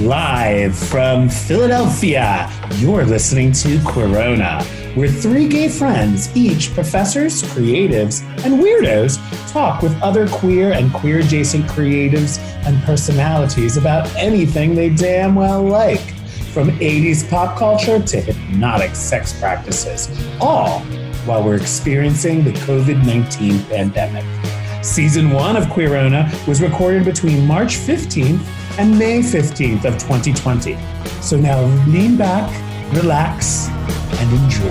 Live from Philadelphia, you're listening to Queerona, where three gay friends, each professors, creatives, and weirdos, talk with other queer and queer-adjacent creatives and personalities about anything they damn well like, from 80s pop culture to hypnotic sex practices, all while we're experiencing the COVID-19 pandemic. Season 1 of Queerona was recorded between March 15th and May 15th of 2020. So now lean back, relax, and enjoy.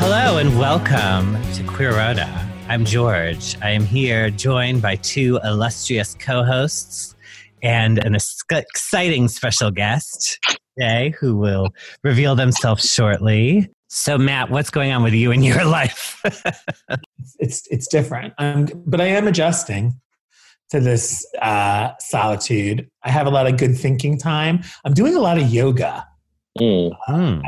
Hello and welcome to Queerona. I'm George. I am here joined by two illustrious co-hosts and an exciting special guest today who will reveal themselves shortly. So Matt, what's going on with you in your life? It's different, but I am adjusting to this solitude. I have a lot of good thinking time. I'm doing a lot of yoga. I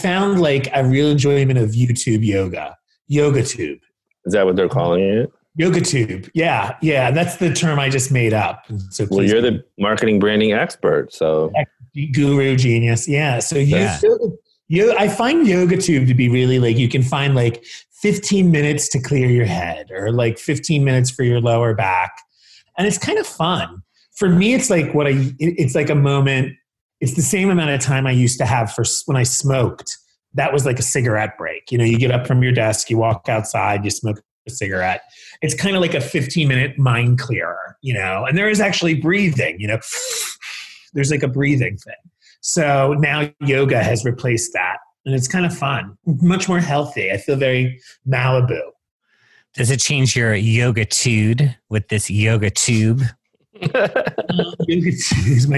found like a real enjoyment of YouTube yoga. Yoga tube. Is that what they're calling it? Yoga tube. Yeah. That's the term I just made up. So you're the marketing branding expert, so guru genius. Yeah. So I find YogaTube to be really like, you can find like 15 minutes to clear your head or like 15 minutes for your lower back. And it's kind of fun. For me, it's like it's like a moment. It's the same amount of time I used to have for when I smoked. That was like a cigarette break. You know, you get up from your desk, you walk outside, you smoke a cigarette. It's kind of like a 15-minute mind clearer, you know, and there is actually breathing, you know, there's like a breathing thing. So now yoga has replaced that, and it's kind of fun, much more healthy. I feel very Malibu. Does it change your yogatude with this yoga tube? My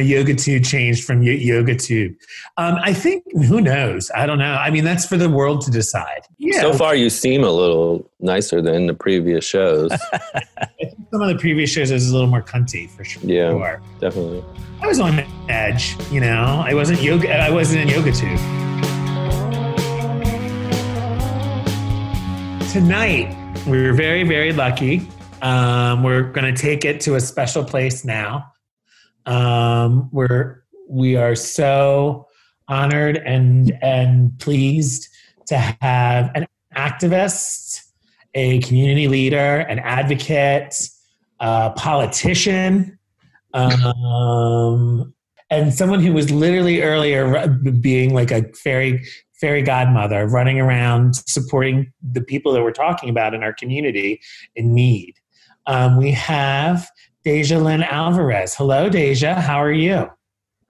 yogatude changed from yoga tube. I think, who knows? I don't know. I mean, that's for the world to decide. Yeah. So far, you seem a little nicer than the previous shows. I think some of the previous shows I was a little more cunty, for sure. Yeah, definitely. I was on edge, you know. I wasn't in yoga too. Tonight, we were very, very lucky. We're going to take it to a special place now. We are so honored and pleased to have an activist, a community leader, an advocate, a politician. And someone who was literally earlier being like a fairy godmother, running around supporting the people that we're talking about in our community in need. We have Deja Lynn Alvarez. Hello, Deja. How are you?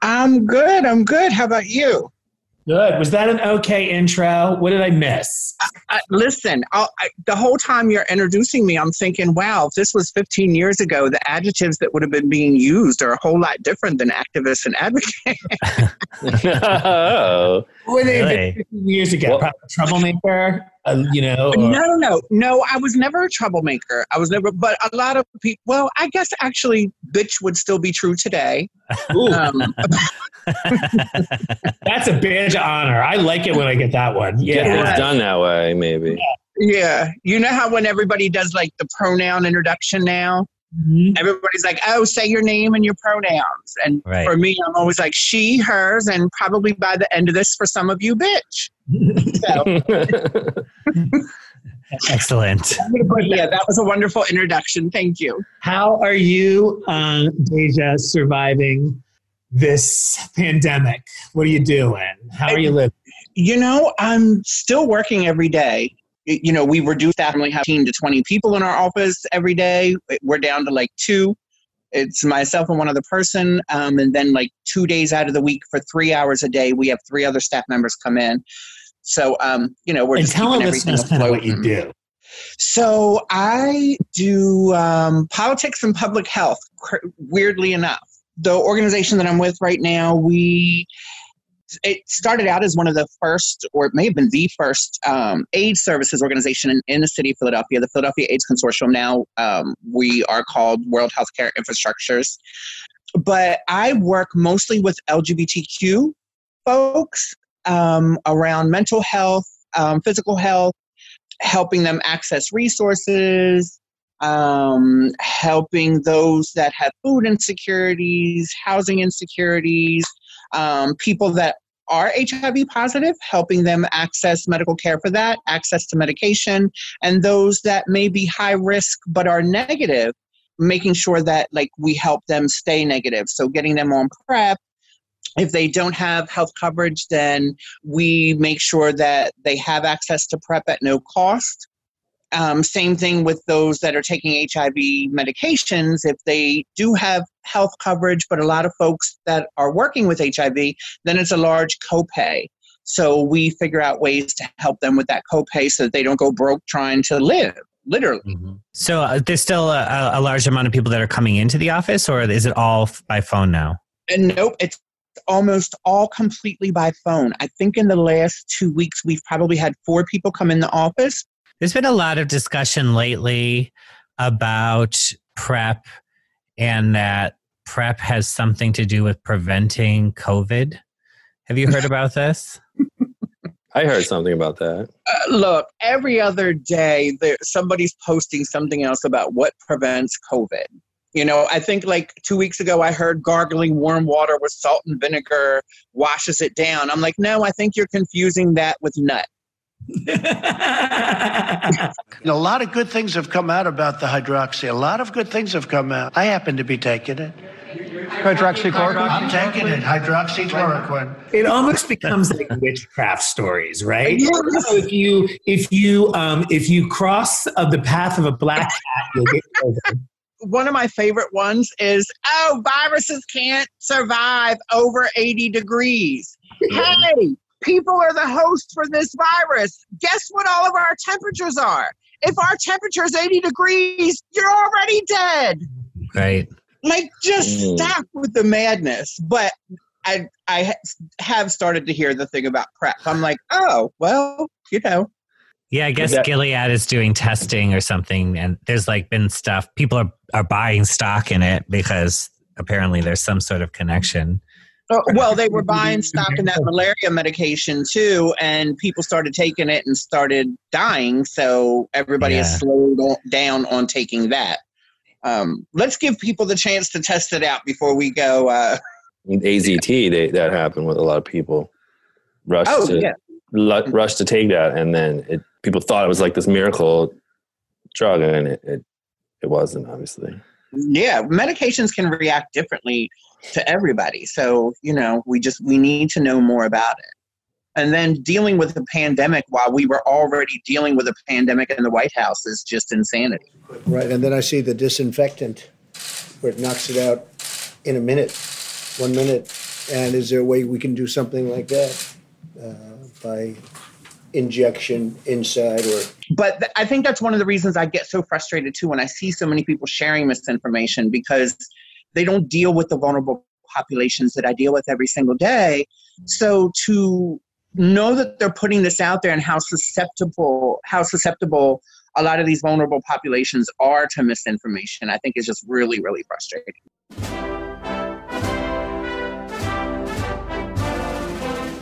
I'm good. How about you? Good. Was that an okay intro? What did I miss? Listen, the whole time you're introducing me, I'm thinking, wow, if this was 15 years ago, the adjectives that would have been being used are a whole lot different than activist and advocate. Oh, were they really? 15 years ago? Well, troublemaker, you know? No, I was never a troublemaker. But a lot of people, well, I guess actually bitch would still be true today. That's a badge of honor. I like it when I get that one. Yeah, it's done that way, maybe. Yeah. You know how when everybody does like the pronoun introduction now? Mm-hmm. Everybody's like, oh, say your name and your pronouns. And right. For me, I'm always like she, hers, and probably by the end of this, for some of you, bitch. So. Excellent. Yeah, that was a wonderful introduction. Thank you. How are you, Deja, surviving this pandemic? What are you doing? How are you living? You know, I'm still working every day. You know, we reduced that and we have 15 to 20 people in our office every day. We're down to like 2. It's myself and one other person. And then like 2 days out of the week for 3 hours a day, we have 3 other staff members come in. So, you know, we're just keeping everything afloat. Kind of what you do. So I do politics and public health, weirdly enough. The organization that I'm with right now, it started out as one of the first, or it may have been the first, AIDS services organization in the city of Philadelphia, the Philadelphia AIDS Consortium. Now we are called World Healthcare Infrastructures. But I work mostly with LGBTQ folks around mental health, physical health, helping them access resources, helping those that have food insecurities, housing insecurities, people that are HIV positive, helping them access medical care for that, access to medication, and those that may be high risk but are negative, making sure that like we help them stay negative. So getting them on PrEP. If they don't have health coverage, then we make sure that they have access to PrEP at no cost. Same thing with those that are taking HIV medications. If they do have health coverage, but a lot of folks that are working with HIV, then it's a large copay. So we figure out ways to help them with that copay so that they don't go broke trying to live, literally. Mm-hmm. So there's still a large amount of people that are coming into the office, or is it all by phone now? And nope, it's almost all completely by phone. I think in the last 2 weeks, we've probably had 4 people come in the office. There's been a lot of discussion lately about PrEP and that PrEP has something to do with preventing COVID. Have you heard about this? I heard something about that. Look, every other day, somebody's posting something else about what prevents COVID. You know, I think like 2 weeks ago, I heard gargling warm water with salt and vinegar washes it down. I'm like, no, I think you're confusing that with nut. A lot of good things have come out about the hydroxy. A lot of good things have come out. I happen to be taking it. Hydroxychloroquine? I'm taking it. Hydroxychloroquine. It almost becomes like witchcraft stories, right? So if you cross the path of a black cat, you'll get COVID. One of my favorite ones is, oh, viruses can't survive over 80 degrees. Hey, people are the host for this virus. Guess what all of our temperatures are? If our temperature is 80 degrees, you're already dead. Right. Like, just stop with the madness. But I have started to hear the thing about PrEP. I'm like, oh, well, you know. Yeah, I guess Gilead is doing testing or something, and there's like been stuff. People are buying stock in it because apparently there's some sort of connection. Well, they were buying stock in that malaria medication too, and people started taking it and started dying. So everybody has slowed down on taking that. Let's give people the chance to test it out before we go. AZT, that happened with a lot of people. Rushed to take that, and then people thought it was like this miracle drug, and it wasn't, obviously. Yeah, medications can react differently to everybody. So, you know, we need to know more about it. And then dealing with the pandemic while we were already dealing with a pandemic in the White House is just insanity. Right, and then I see the disinfectant where it knocks it out in a minute, 1 minute. And is there a way we can do something like that? By injection inside or... But I think that's one of the reasons I get so frustrated too when I see so many people sharing misinformation, because they don't deal with the vulnerable populations that I deal with every single day. So to know that they're putting this out there and how susceptible a lot of these vulnerable populations are to misinformation, I think is just really, really frustrating.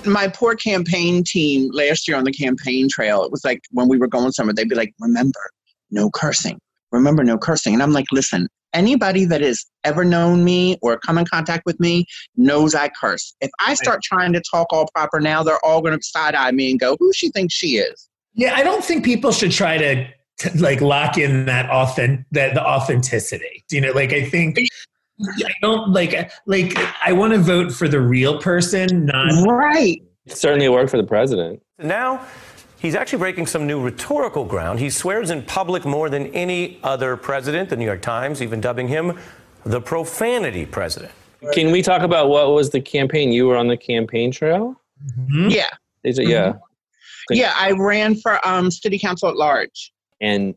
My poor campaign team last year on the campaign trail, it was like when we were going somewhere, they'd be like, remember, no cursing. Remember, no cursing. And I'm like, listen, anybody that has ever known me or come in contact with me knows I curse. If I start trying to talk all proper now, they're all going to side-eye me and go, who she thinks she is? Yeah, I don't think people should try to like lock in the authenticity. You know, like I think... I don't like. I want to vote for the real person, not right. Certainly, it worked for the president. Now, he's actually breaking some new rhetorical ground. He swears in public more than any other president. The New York Times even dubbing him the profanity president. Can we talk about what was the campaign? You were on the campaign trail. Mm-hmm. Yeah. Is it? Yeah. Mm-hmm. Yeah, I ran for city council at large. And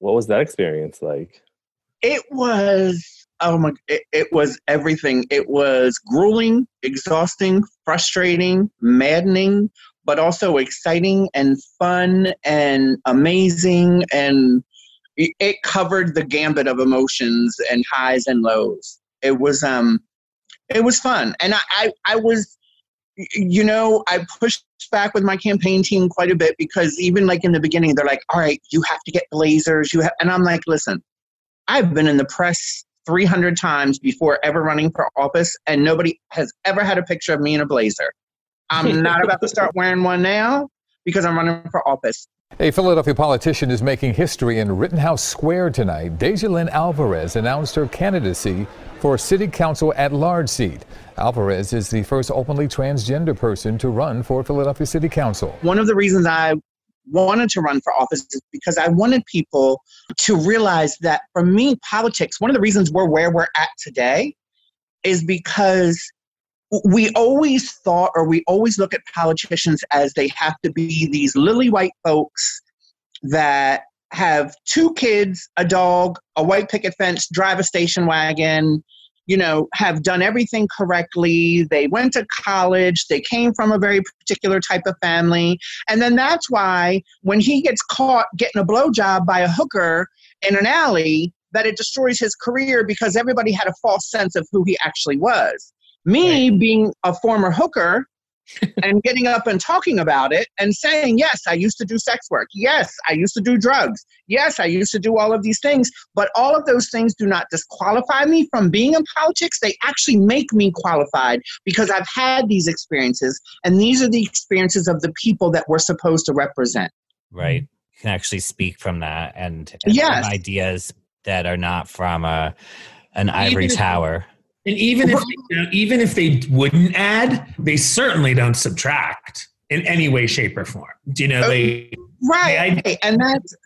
what was that experience like? It was. Oh my! It was everything. It was grueling, exhausting, frustrating, maddening, but also exciting and fun and amazing. And it covered the gambit of emotions and highs and lows. It was fun, and I was, you know, I pushed back with my campaign team quite a bit because even like in the beginning, they're like, "All right, you have to get blazers," and I'm like, "Listen." I've been in the press 300 times before ever running for office, and nobody has ever had a picture of me in a blazer. I'm not about to start wearing one now because I'm running for office. A Philadelphia politician is making history in Rittenhouse Square tonight. Deja Lynn Alvarez announced her candidacy for a city council at-large seat. Alvarez is the first openly transgender person to run for Philadelphia City Council. One of the reasons I wanted to run for office is because I wanted people to realize that, for me, politics, one of the reasons we're where we're at today is because we always thought, or we always look at politicians as they have to be these lily white folks that have two kids, a dog, a white picket fence, drive a station wagon, you know, have done everything correctly. They went to college. They came from a very particular type of family. And then that's why when he gets caught getting a blowjob by a hooker in an alley, that it destroys his career because everybody had a false sense of who he actually was. Me being a former hooker and getting up and talking about it and saying, yes, I used to do sex work. Yes, I used to do drugs. Yes, I used to do all of these things. But all of those things do not disqualify me from being in politics. They actually make me qualified because I've had these experiences. And these are the experiences of the people that we're supposed to represent. Right. You can actually speak from that and yes. From ideas that are not from an ivory tower. And even if they wouldn't add, they certainly don't subtract in any way, shape, or form. You know, they right, and that's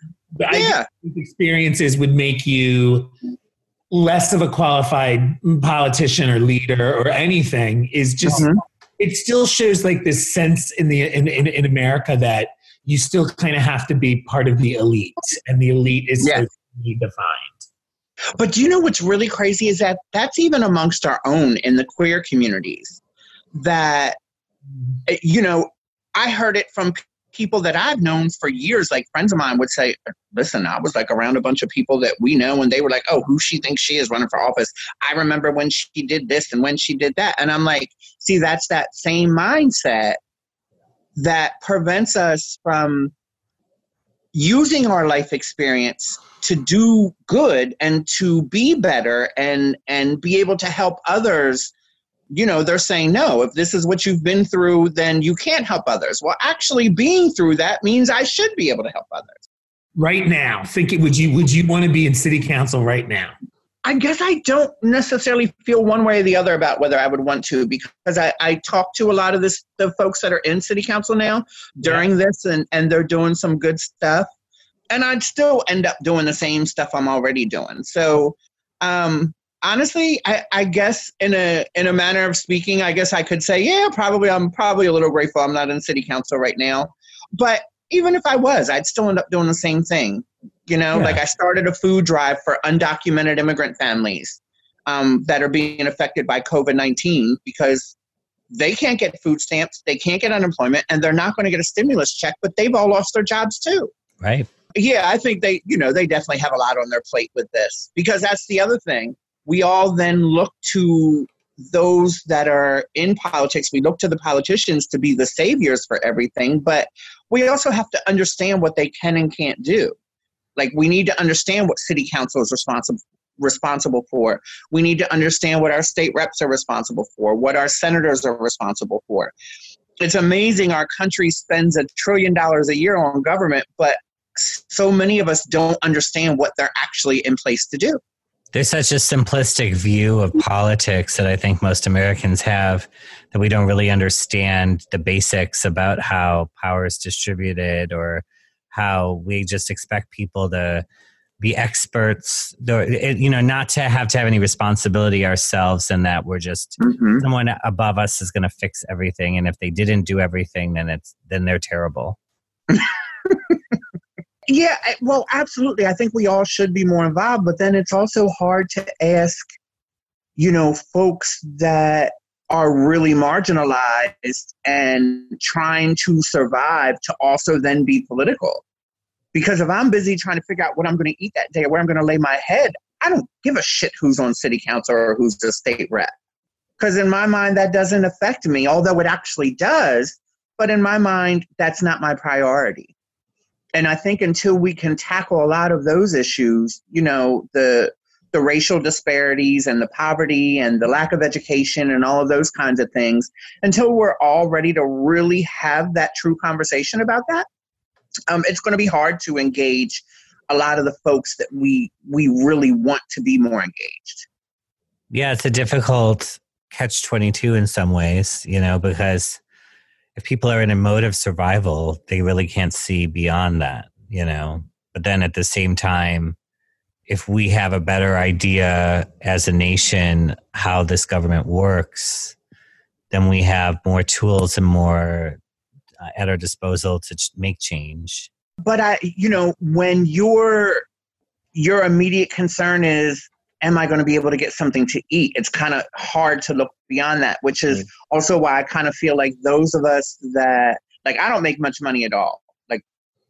yeah. Experiences would make you less of a qualified politician or leader or anything. Is just it still shows like this sense in America that you still kind of have to be part of the elite, and the elite is so defined. But do you know what's really crazy is that that's even amongst our own in the queer communities that, you know, I heard it from people that I've known for years, like friends of mine would say, listen, I was like around a bunch of people that we know and they were like, oh, who she thinks she is running for office. I remember when she did this and when she did that. And I'm like, see, that's that same mindset that prevents us from using our life experience to do good and to be better and be able to help others. You know, they're saying, no, if this is what you've been through, then you can't help others. Well, actually being through that means I should be able to help others. Right now, thinking, would you want to be in city council right now? I guess I don't necessarily feel one way or the other about whether I would want to, because I talk to a lot of the folks that are in city council now during this and they're doing some good stuff. And I'd still end up doing the same stuff I'm already doing. So honestly, I guess in a manner of speaking, I guess I could say, I'm probably a little grateful I'm not in city council right now. But even if I was, I'd still end up doing the same thing. You know, like I started a food drive for undocumented immigrant families that are being affected by COVID-19 because they can't get food stamps, they can't get unemployment, and they're not going to get a stimulus check, but they've all lost their jobs too. Right. Yeah, I think they, you know, they definitely have a lot on their plate with this because that's the other thing. We all then look to those that are in politics. We look to the politicians to be the saviors for everything, but we also have to understand what they can and can't do. Like, we need to understand what city council is responsible for. We need to understand what our state reps are responsible for, what our senators are responsible for. It's amazing our country spends $1 trillion a year on government, but so many of us don't understand what they're actually in place to do. There's such a simplistic view of politics that I think most Americans have, that we don't really understand the basics about how power is distributed or how we just expect people to be experts, you know, not to have any responsibility ourselves, and that we're just someone above us is going to fix everything. And if they didn't do everything, then they're terrible. Yeah, well, absolutely. I think we all should be more involved, but then it's also hard to ask, you know, folks that are really marginalized and trying to survive to also then be political. Because if I'm busy trying to figure out what I'm going to eat that day or where I'm going to lay my head, I don't give a shit who's on city council or who's the state rep. Because in my mind, that doesn't affect me, although it actually does. But in my mind, that's not my priority. And I think until we can tackle a lot of those issues, you know, the racial disparities and the poverty and the lack of education and all of those kinds of things, until we're all ready to really have that true conversation about that, it's going to be hard to engage a lot of the folks that we really want to be more engaged. Yeah, it's a difficult catch-22 in some ways, you know, because if people are in a mode of survival, they really can't see beyond that, you know. But then at the same time, if we have a better idea as a nation how this government works, then we have more tools and more at our disposal to make change. But I, you know, when your immediate concern is, am I going to be able to get something to eat? It's kind of hard to look beyond that, which is also why I kind of feel like those of us that, like, I don't make much money at all. Like,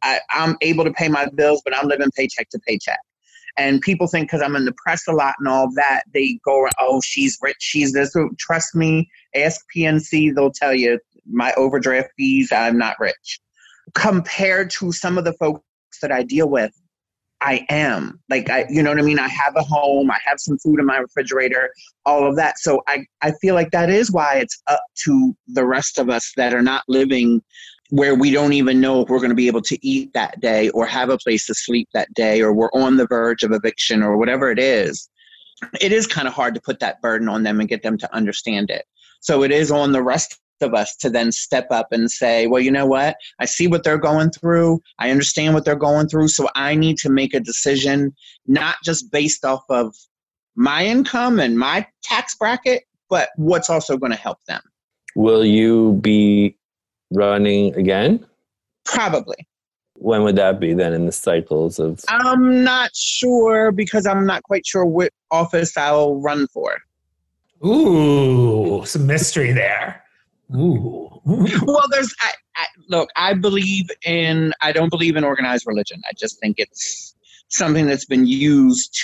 I'm able to pay my bills, but I'm living paycheck to paycheck. And people think because I'm in the press a lot and all that, they go, oh, she's rich, she's this. Trust me, ask PNC, they'll tell you my overdraft fees, I'm not rich. Compared to some of the folks that I deal with, I am. Like, I, you know what I mean? I have a home, I have some food in my refrigerator, all of that. So I feel like that is why it's up to the rest of us that are not living where we don't even know if we're going to be able to eat that day or have a place to sleep that day, or we're on the verge of eviction or whatever it is. It is kind of hard to put that burden on them and get them to understand it. So it is on the rest of us to then step up and say, well, you know what? I see what they're going through. I understand what they're going through. So I need to make a decision, not just based off of my income and my tax bracket, but what's also going to help them. Will you be running again? Probably. When would that be then, in the cycles of? I'm not sure, because I'm not quite sure what office I'll run for. Ooh, some mystery there. Ooh. Well, there's, look, I don't believe in organized religion. I just think it's something that's been used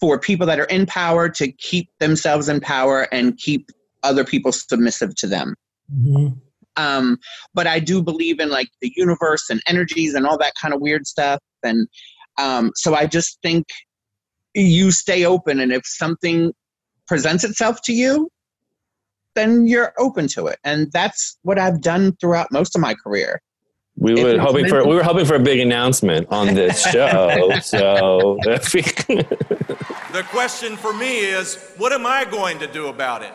for people that are in power to keep themselves in power and keep other people submissive to them. Mm-hmm. But I do believe in, like, the universe and energies and all that kind of weird stuff. And so I just think you stay open, and if something presents itself to you, then you're open to it. And that's what I've done throughout most of my career. We were hoping for a big announcement on this show. So the question for me is, what am I going to do about it?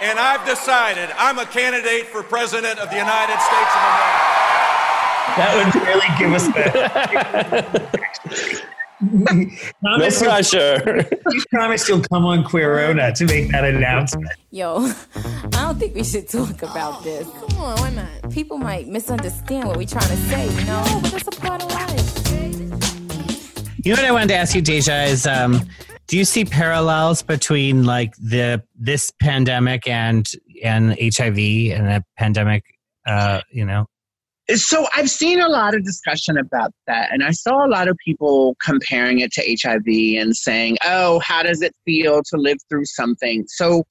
And I've decided I'm a candidate for President of the United States of America. That would really give us that. No pressure. You promise you'll come on Queerona to make that announcement. Yo, I don't think we should talk about this. Come on, why not? People might misunderstand what we're trying to say, you know? But that's a part of life. You know what I wanted to ask you, Deja, is do you see parallels between, like, this pandemic and HIV and a pandemic, you know? So I've seen a lot of discussion about that, and I saw a lot of people comparing it to HIV and saying, oh, how does it feel to live through something? So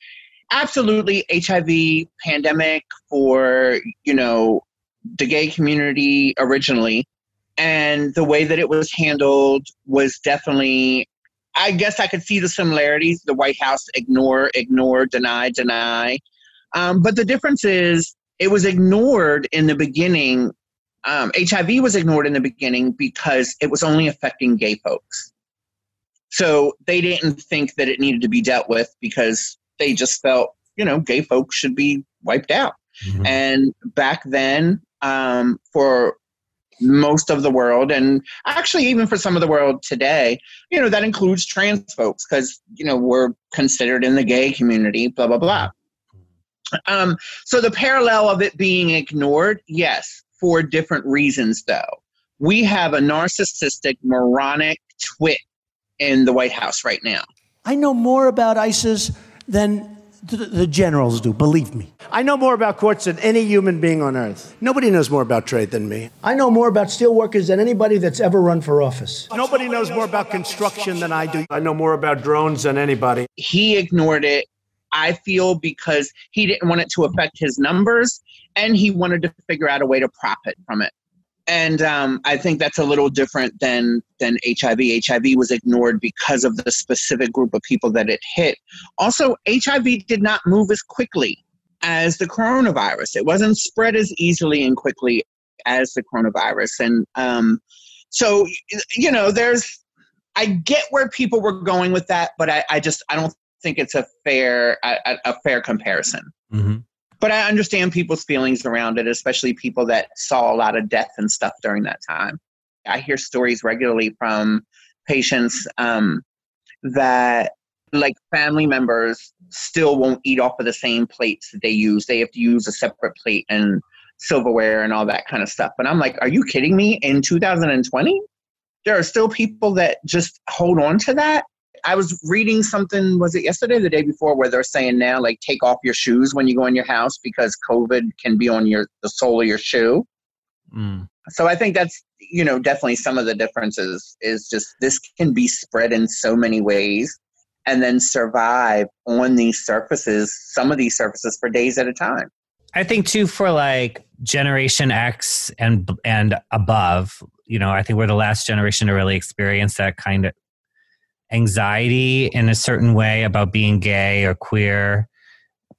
absolutely, HIV pandemic for, you know, the gay community originally, and the way that it was handled was definitely, I guess I could see the similarities. The White House, ignore, deny. But the difference is, it was ignored in the beginning. HIV was ignored in the beginning because it was only affecting gay folks. So they didn't think that it needed to be dealt with, because they just felt, you know, gay folks should be wiped out. Mm-hmm. And back then, for most of the world, and actually even for some of the world today, you know, that includes trans folks, because, you know, we're considered in the gay community, blah, blah, blah. So the parallel of it being ignored, yes, for different reasons, though. We have a narcissistic, moronic twit in the White House right now. I know more about ISIS than the generals do, believe me. I know more about courts than any human being on earth. Nobody knows more about trade than me. I know more about steelworkers than anybody that's ever run for office. Nobody knows more about construction than I do. I know more about drones than anybody. He ignored it, I feel, because he didn't want it to affect his numbers, and he wanted to figure out a way to profit from it. And I think that's a little different than HIV. HIV was ignored because of the specific group of people that it hit. Also, HIV did not move as quickly as the coronavirus. It wasn't spread as easily and quickly as the coronavirus. And so, you know, there's, I get where people were going with that, but I don't think it's a fair comparison. Mm-hmm. But I understand people's feelings around it, especially people that saw a lot of death and stuff during that time. I hear stories regularly from patients that, like, family members still won't eat off of the same plates that they use. They have to use a separate plate and silverware and all that kind of stuff. And I'm like, are you kidding me? In 2020, there are still people that just hold on to that. I was reading something, was it yesterday or the day before, where they're saying now, like, take off your shoes when you go in your house because COVID can be on the sole of your shoe. Mm. So I think that's, you know, definitely some of the differences is just this can be spread in so many ways and then survive on these surfaces, some of these surfaces for days at a time. I think too, for like Generation X and above, you know, I think we're the last generation to really experience that kind of anxiety in a certain way about being gay or queer,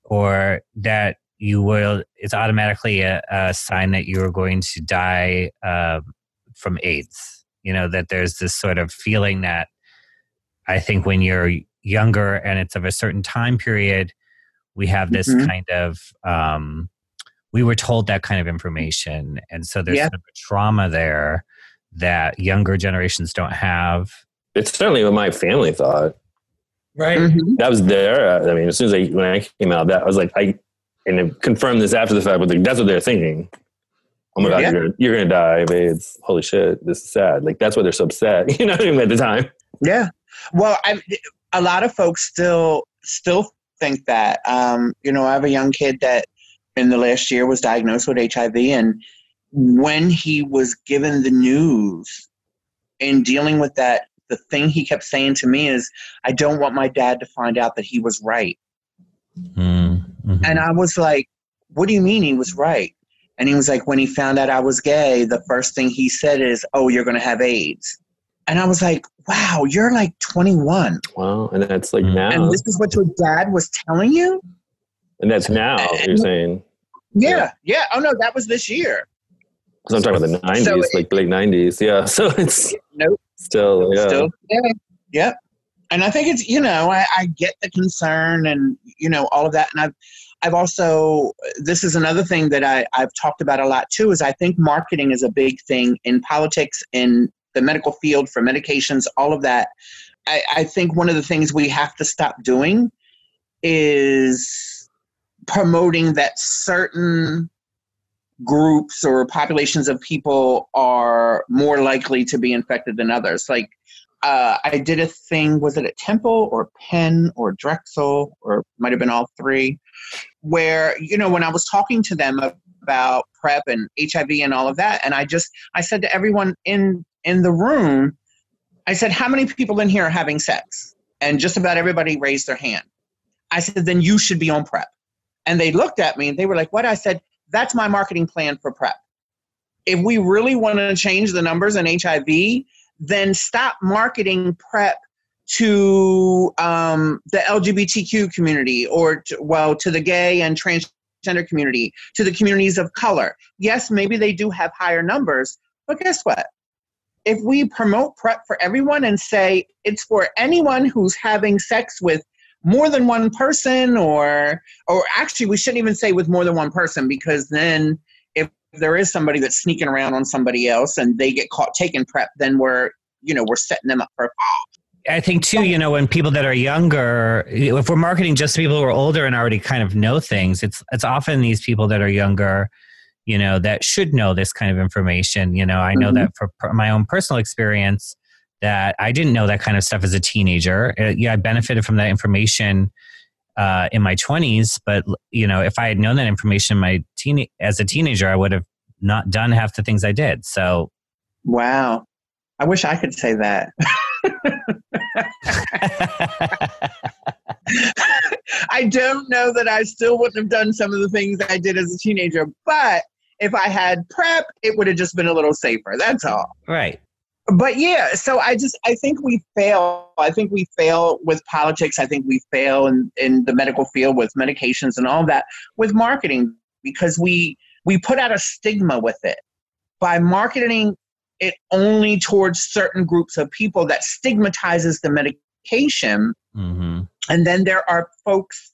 or that you will, it's automatically a sign that you are going to die from AIDS. You know, that there's this sort of feeling that I think when you're younger and it's of a certain time period, we have this mm-hmm. kind of, we were told that kind of information. And so there's yeah. sort of a trauma there that younger generations don't have. It's certainly what my family thought. Right. Mm-hmm. That was their, I mean, as soon as when I came out, that I was like, and it confirmed this after the fact, but like, that's what they're thinking. Oh my God, yeah. You're going to die of AIDS. Holy shit, this is sad. Like, that's why they're so upset, you know what I mean, at the time. Yeah. Well, a lot of folks still think that, you know, I have a young kid that in the last year was diagnosed with HIV. And when he was given the news and dealing with that, the thing he kept saying to me is, I don't want my dad to find out that he was right. Mm-hmm. And I was like, what do you mean he was right? And he was like, when he found out I was gay, the first thing he said is, oh, you're going to have AIDS. And I was like, wow, you're like 21. Wow. And that's like now. And this is what your dad was telling you? And that's now, you're saying. Yeah. Oh, no, that was this year. Because I'm talking about the 90s, so like late 90s. Yeah. So it's. Nope. Still, yeah. Yep. And I think it's, you know, I get the concern and, you know, all of that. And I've also, this is another thing that I've talked about a lot too, is I think marketing is a big thing in politics, in the medical field, for medications, all of that. I think one of the things we have to stop doing is promoting that certain groups or populations of people are more likely to be infected than others. Like I did a thing, was it at Temple or Penn or Drexel, or might have been all three, where, you know, when I was talking to them about PrEP and HIV and all of that, and I said to everyone in the room, I said, how many people in here are having sex? And just about everybody raised their hand. I said, then you should be on PrEP. And they looked at me and they were like, what? I said, that's my marketing plan for PrEP. If we really want to change the numbers in HIV, then stop marketing PrEP to the LGBTQ community or, to the gay and transgender community, to the communities of color. Yes, maybe they do have higher numbers, but guess what? If we promote PrEP for everyone and say it's for anyone who's having sex with more than one person, or actually we shouldn't even say with more than one person, because then if there is somebody that's sneaking around on somebody else and they get caught taking PrEP, then we're setting them up for a fall. I think too, you know, when people that are younger, if we're marketing just to people who are older and already kind of know things, it's often these people that are younger, you know, that should know this kind of information. You know, I know mm-hmm. that for my own personal experience, that I didn't know that kind of stuff as a teenager. I benefited from that information in my 20s, but you know, if I had known that information as a teenager, I would have not done half the things I did. So, wow, I wish I could say that. I don't know that I still wouldn't have done some of the things I did as a teenager, but If I had PrEP, it would have just been a little safer. That's all. Right. But yeah, so I think we fail. I think we fail with politics. I think we fail in the medical field with medications and all that, with marketing, because we put out a stigma with it. By marketing it only towards certain groups of people, that stigmatizes the medication. Mm-hmm. And then there are folks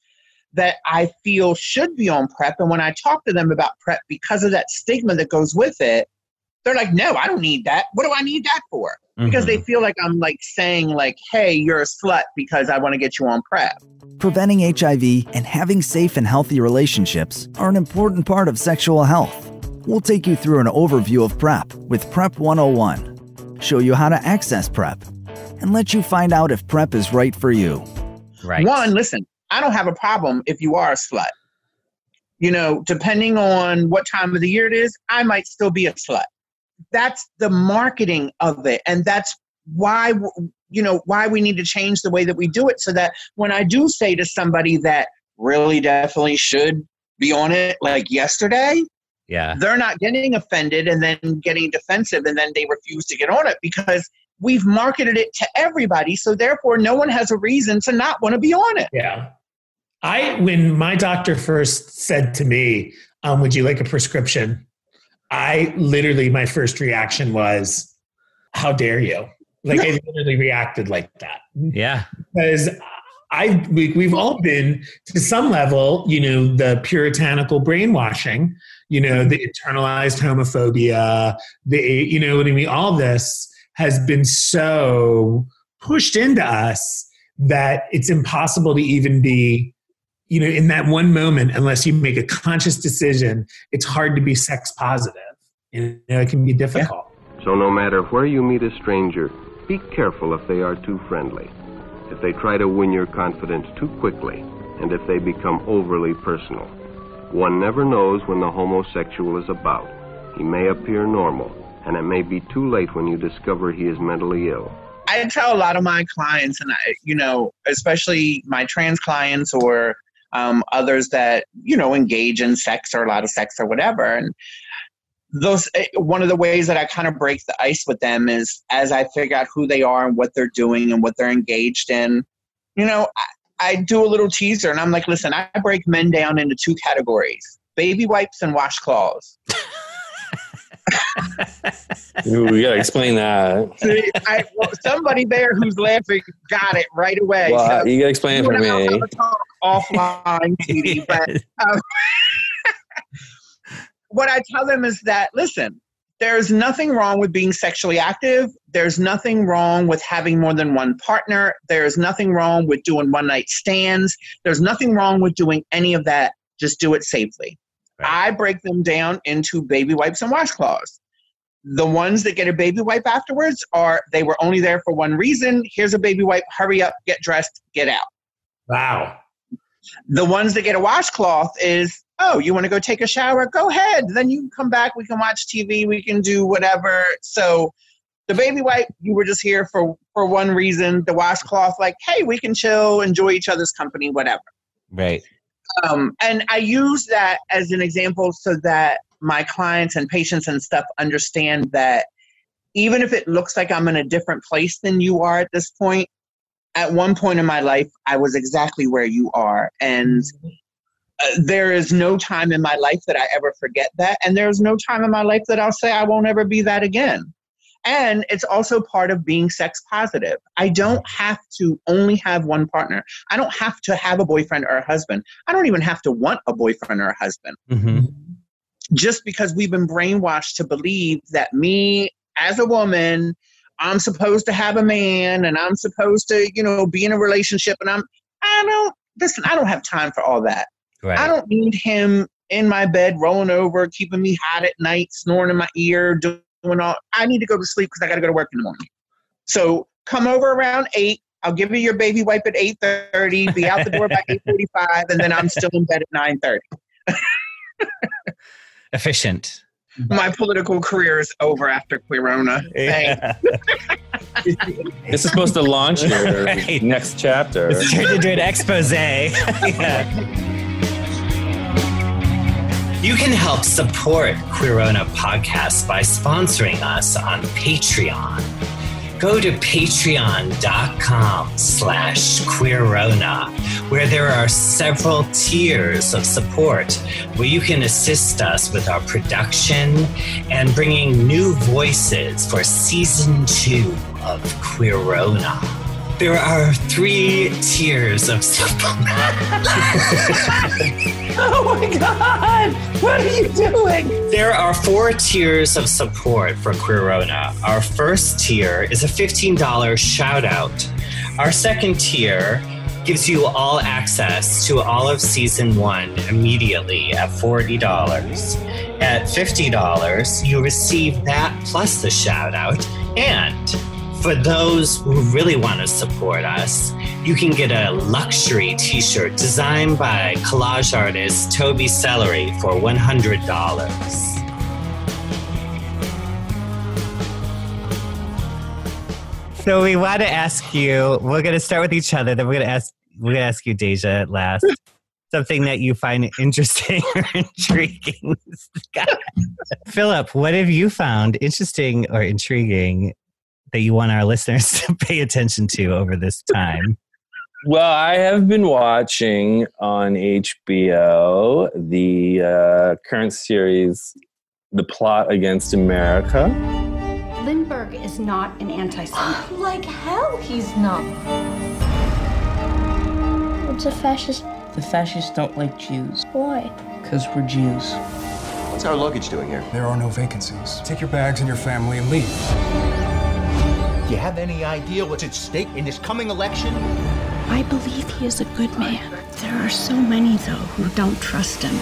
that I feel should be on PrEP. And when I talk to them about PrEP, because of that stigma that goes with it, they're like, no, I don't need that. What do I need that for? Mm-hmm. Because they feel like I'm like saying like, hey, you're a slut because I want to get you on PrEP. Preventing HIV and having safe and healthy relationships are an important part of sexual health. We'll take you through an overview of PrEP with PrEP 101, show you how to access PrEP, and let you find out if PrEP is right for you. Right. One, listen, I don't have a problem if you are a slut. You know, depending on what time of the year it is, I might still be a slut. That's the marketing of it. And that's why, you know, why we need to change the way that we do it, so that when I do say to somebody that really definitely should be on it, like yesterday, yeah, they're not getting offended and then getting defensive and then they refuse to get on it, because we've marketed it to everybody. So therefore, no one has a reason to not want to be on it. Yeah. When my doctor first said to me, would you like a prescription? I literally, my first reaction was, how dare you? Like, I literally reacted like that. Yeah. Because we've all been, to some level, you know, the puritanical brainwashing, you know, the internalized homophobia, you know what I mean? All this has been so pushed into us that it's impossible to even be, you know, in that one moment, unless you make a conscious decision, it's hard to be sex positive. And you know, it can be difficult. Yeah. So no matter where you meet a stranger, be careful if they are too friendly, if they try to win your confidence too quickly, and if they become overly personal. One never knows when the homosexual is about. He may appear normal, and it may be too late when you discover he is mentally ill. I tell a lot of my clients, and I, you know, especially my trans clients or others that, you know, engage in sex or a lot of sex or whatever. And those, one of the ways that I kind of break the ice with them is as I figure out who they are and what they're doing and what they're engaged in, you know, I do a little teaser and I'm like, listen, I break men down into two categories: baby wipes and washcloths. Ooh, we gotta explain that. See, somebody there who's laughing got it right away. Well, so you gotta explain it for me. Offline, TV, but what I tell them is that, listen, there's nothing wrong with being sexually active. There's nothing wrong with having more than one partner. There's nothing wrong with doing one night stands. There's nothing wrong with doing any of that. Just do it safely. I break them down into baby wipes and washcloths. The ones that get a baby wipe afterwards are, they were only there for one reason. Here's a baby wipe. Hurry up, get dressed, get out. Wow. The ones that get a washcloth is, oh, you want to go take a shower? Go ahead. Then you can come back. We can watch TV. We can do whatever. So the baby wipe, you were just here for one reason. The washcloth, like, hey, we can chill, enjoy each other's company, whatever. Right. And I use that as an example so that my clients and patients and stuff understand that even if it looks like I'm in a different place than you are at this point, at one point in my life, I was exactly where you are. And there is no time in my life that I ever forget that. And there's no time in my life that I'll say I won't ever be that again. And it's also part of being sex positive. I don't have to only have one partner. I don't have to have a boyfriend or a husband. I don't even have to want a boyfriend or a husband. Mm-hmm. Just because we've been brainwashed to believe that me as a woman, I'm supposed to have a man and I'm supposed to, you know, be in a relationship. And I don't have time for all that. Right. I don't need him in my bed, rolling over, keeping me hot at night, snoring in my ear, I need to go to sleep because I got to go to work in the morning. So come over around 8. I'll give you your baby wipe at 8:30. Be out the door by 8:45, and then I'm still in bed at 9:30. Efficient. My political career is over after Queerona. Yeah. This is supposed to launch your next chapter. This is turned into an expose. Yeah. You can help support Queerona Podcast by sponsoring us on Patreon. Go to patreon.com/Queerona, where there are several tiers of support where you can assist us with our production and bringing new voices for Season 2 of Queerona. There are 3 tiers of support. Oh my God! What are you doing? There are 4 tiers of support for Queerona. Our first tier is a $15 shout out. Our second tier gives you all access to all of Season 1 immediately at $40. At $50, you receive that plus the shout out. And for those who really want to support us, you can get a luxury t-shirt designed by collage artist Toby Celery for $100. So we want to ask you, we're going to start with each other, then we're going to ask you, Deja, last. Something that you find interesting or intriguing. Philip, what have you found interesting or intriguing that you want our listeners to pay attention to over this time? Well, I have been watching on HBO the current series, The Plot Against America. Lindbergh is not an anti-Semite. Like hell he's not. What's a fascist? The fascists don't like Jews. Why? Because we're Jews. What's our luggage doing here? There are no vacancies. Take your bags and your family and leave. Do you have any idea what's at stake in this coming election? I believe he is a good man. There are so many, though, who don't trust him.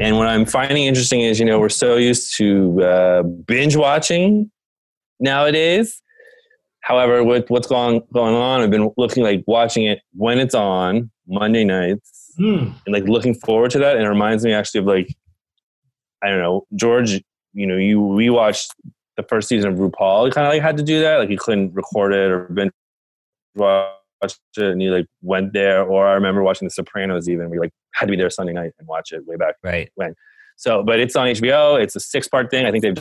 And what I'm finding interesting is, you know, we're so used to binge watching nowadays. However, with what's going on, I've been watching it when it's on Monday nights and looking forward to that. And it reminds me actually of I don't know, George, you know, we watched the first season of RuPaul. He kind of had to do that. He couldn't record it or binge watch it, and he went there. Or I remember watching The Sopranos. Even we had to be there Sunday night and watch it way back when. So, but it's on HBO. It's a 6-part thing. I think they've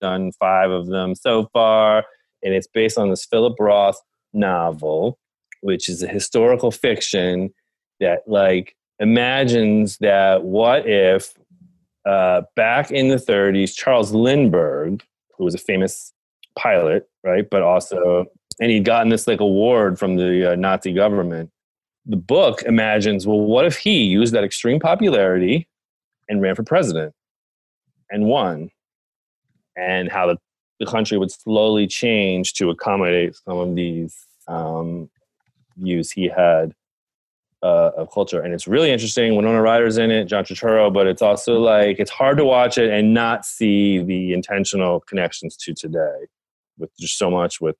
done 5 of them so far, and it's based on this Philip Roth novel, which is a historical fiction that imagines that what if back in the 30s, Charles Lindbergh, who was a famous pilot, right? But also, and he'd gotten this award from the Nazi government. The book imagines, well, what if he used that extreme popularity and ran for president and won? And how the country would slowly change to accommodate some of these views he had of culture. And it's really interesting. Winona Ryder's in it, John Turturro, but it's also it's hard to watch it and not see the intentional connections to today, with just so much with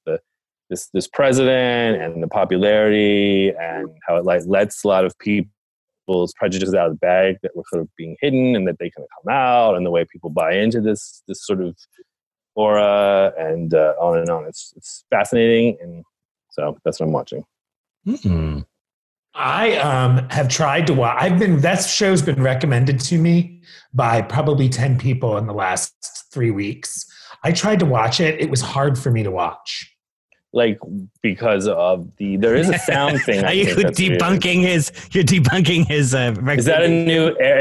this president and the popularity and how it lets a lot of people's prejudices out of the bag that were sort of being hidden and that they kind of come out, and the way people buy into this sort of aura and on and on. It's fascinating, and so that's what I'm watching. Mm-hmm. I have tried to watch. That show's been recommended to me by probably 10 people in the last 3 weeks. I tried to watch it. It was hard for me to watch. Because of there is a sound thing. Are you debunking his recommendation? Is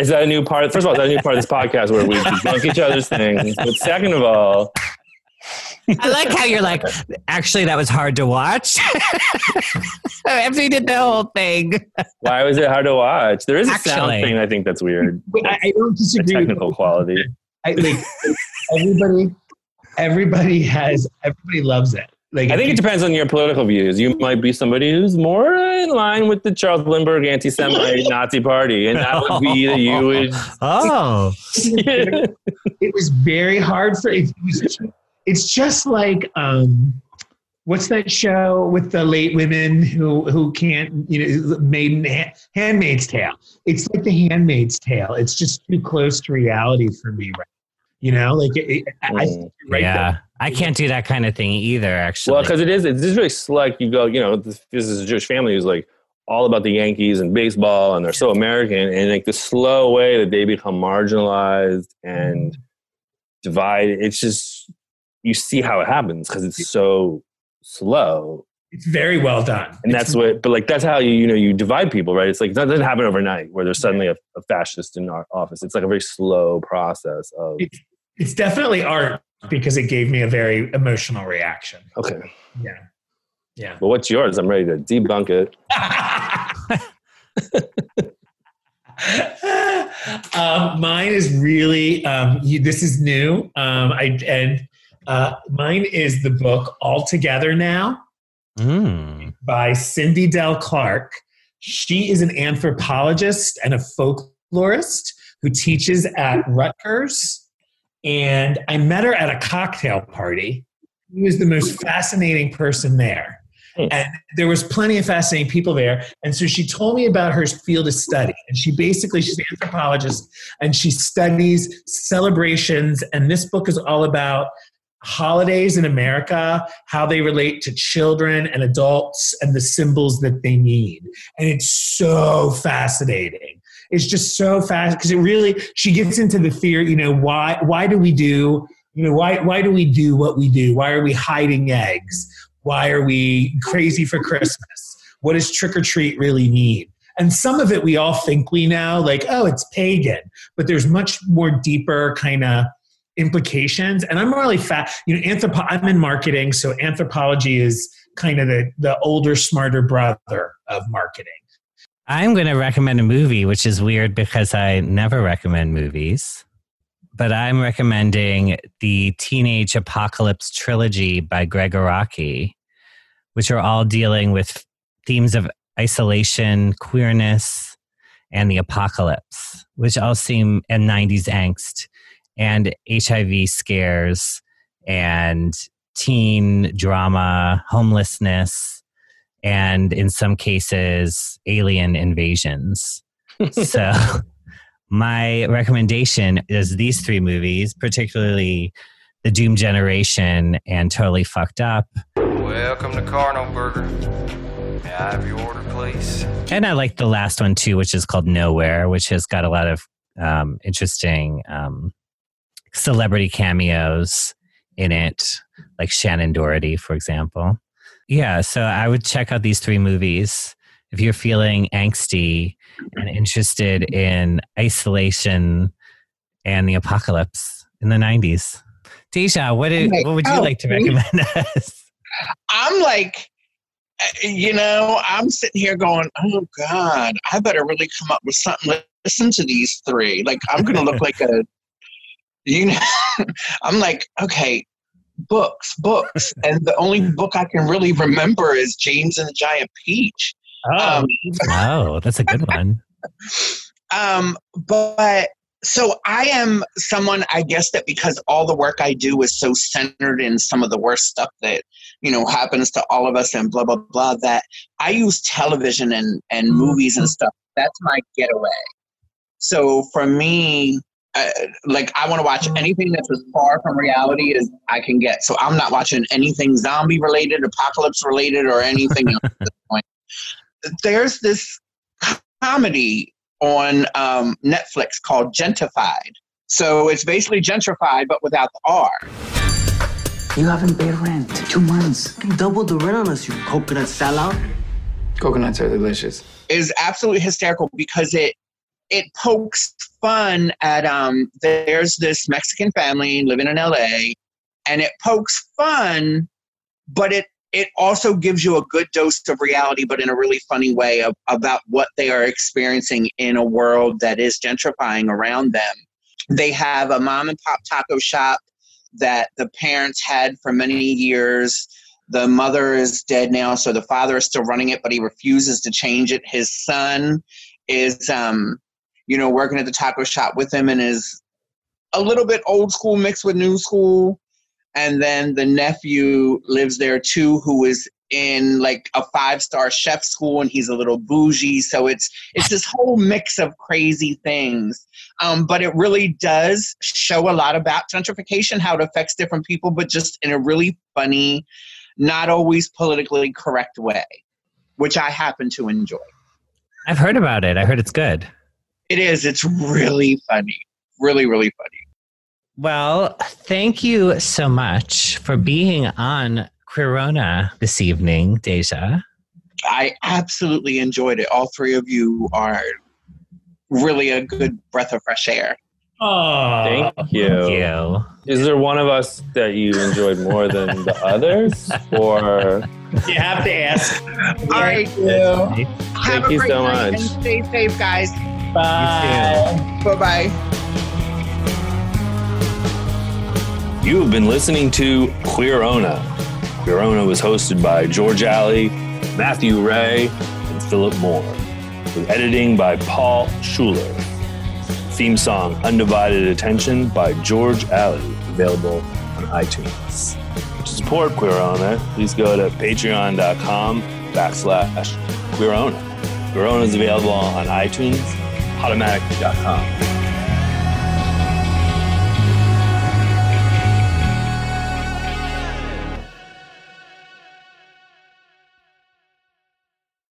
that a new part? First of all, is that a new part of this podcast where we debunk each other's things? But second of all, I like how you're actually, that was hard to watch. After you did the whole thing. Why was it hard to watch? There is a sound thing I think that's weird. I don't disagree. Technical quality. Everybody loves it. I think it depends on your political views. You might be somebody who's more in line with the Charles Lindbergh anti-Semite Nazi party, and that would be that you would. Oh. It was very hard for it. It's just what's that show with the late women who can't, Handmaid's Tale. It's like The Handmaid's Tale. It's just too close to reality for me, right? I can't do that kind of thing either. Actually, well, because it's just really like you go, this is a Jewish family who's all about the Yankees and baseball, and they're so American, and like the slow way that they become marginalized and divided, it's just, you see how it happens because it's so slow. It's very well done. And that's what, but like, that's how you, you know, you divide people, right? It's like, it doesn't happen overnight where there's suddenly a fascist in our office. It's like a very slow process of. It's definitely art because it gave me a very emotional reaction. Okay. Yeah. Yeah. Well, what's yours? I'm ready to debunk it. Mine is really, this is new. Mine is the book All Together Now by Cindy Dell Clark. She is an anthropologist and a folklorist who teaches at Rutgers. And I met her at a cocktail party. She was the most fascinating person there. And there was plenty of fascinating people there. And so she told me about her field of study. And she basically, she's an anthropologist, and she studies celebrations. And this book is all about holidays in America, how they relate to children and adults, and the symbols that they need. And it's so fascinating. It's just so fast because it really, she gets into the theory, you know, why do we do, you know, why do we do what we do? Why are we hiding eggs? Why are we crazy for Christmas? What does trick-or-treat really mean? And some of it we all think we know, like, oh, it's pagan. But there's much more deeper kind of implications. And I'm really I'm in marketing, so anthropology is kind of the older, smarter brother of marketing. I'm going to recommend a movie, which is weird because I never recommend movies. But I'm recommending the Teenage Apocalypse Trilogy by Greg Araki, which are all dealing with themes of isolation, queerness, and the apocalypse, which all seem, and 90s angst, and HIV scares, and teen drama, homelessness, and in some cases, alien invasions. So... my recommendation is these three movies, particularly The Doom Generation and Totally Fucked Up. Welcome to Carno Burger. May I have your order, please? And I like the last one, too, which is called Nowhere, which has got a lot of interesting celebrity cameos in it, like Shannon Doherty, for example. Yeah, so I would check out these three movies. If you're feeling angsty and interested in isolation and the apocalypse in the 90s. Deja, what would you like to recommend us? I'm like, you know, I'm sitting here going, oh, God, I better really come up with something. Listen to these three. Like, I'm going to look like a, you know, I'm like, okay, books. And the only book I can really remember is James and the Giant Peach. Oh, wow, that's a good one. But so I am someone, I guess, that because all the work I do is so centered in some of the worst stuff that, you know, happens to all of us and blah, blah, blah, that I use television and movies and stuff. That's my getaway. So for me, like, I want to watch anything that's as far from reality as I can get. So I'm not watching anything zombie related, apocalypse related, or anything else at this point. There's this comedy on Netflix called Gentified. So it's basically gentrified, but without the R. You haven't paid rent 2 months. You double the rent on us, you coconut sellout. Coconuts are delicious. It's absolutely hysterical because it pokes fun at there's this Mexican family living in LA, and it pokes fun, but it also gives you a good dose of reality, but in a really funny way about what they are experiencing in a world that is gentrifying around them. They have a mom and pop taco shop that the parents had for many years. The mother is dead now, so the father is still running it, but he refuses to change it. His son is, you know, working at the taco shop with him and is a little bit old school mixed with new school. And then the nephew lives there, too, who is in, like, a 5-star chef school, and he's a little bougie. So it's this whole mix of crazy things. But it really does show a lot about gentrification, how it affects different people, but just in a really funny, not always politically correct way. which I happen to enjoy. I've heard about it. I heard it's good. It is. It's really funny. Really, really funny. Well, thank you so much for being on Queerona this evening, Deja. I absolutely enjoyed it. All three of you are really a good breath of fresh air. Oh, thank you. Thank you. Is there one of us that you enjoyed more than the others? Or you have to ask. All right. Thank you so much. And stay safe, guys. Bye. Bye-bye. You've been listening to Queerona. Queerona was hosted by George Alley, Matthew Ray, and Philip Moore, with editing by Paul Schuller. Theme song Undivided Attention by George Alley, available on iTunes. To support Queerona, please go to patreon.com/Queerona. Queerona is available on iTunes, Podomatic.com.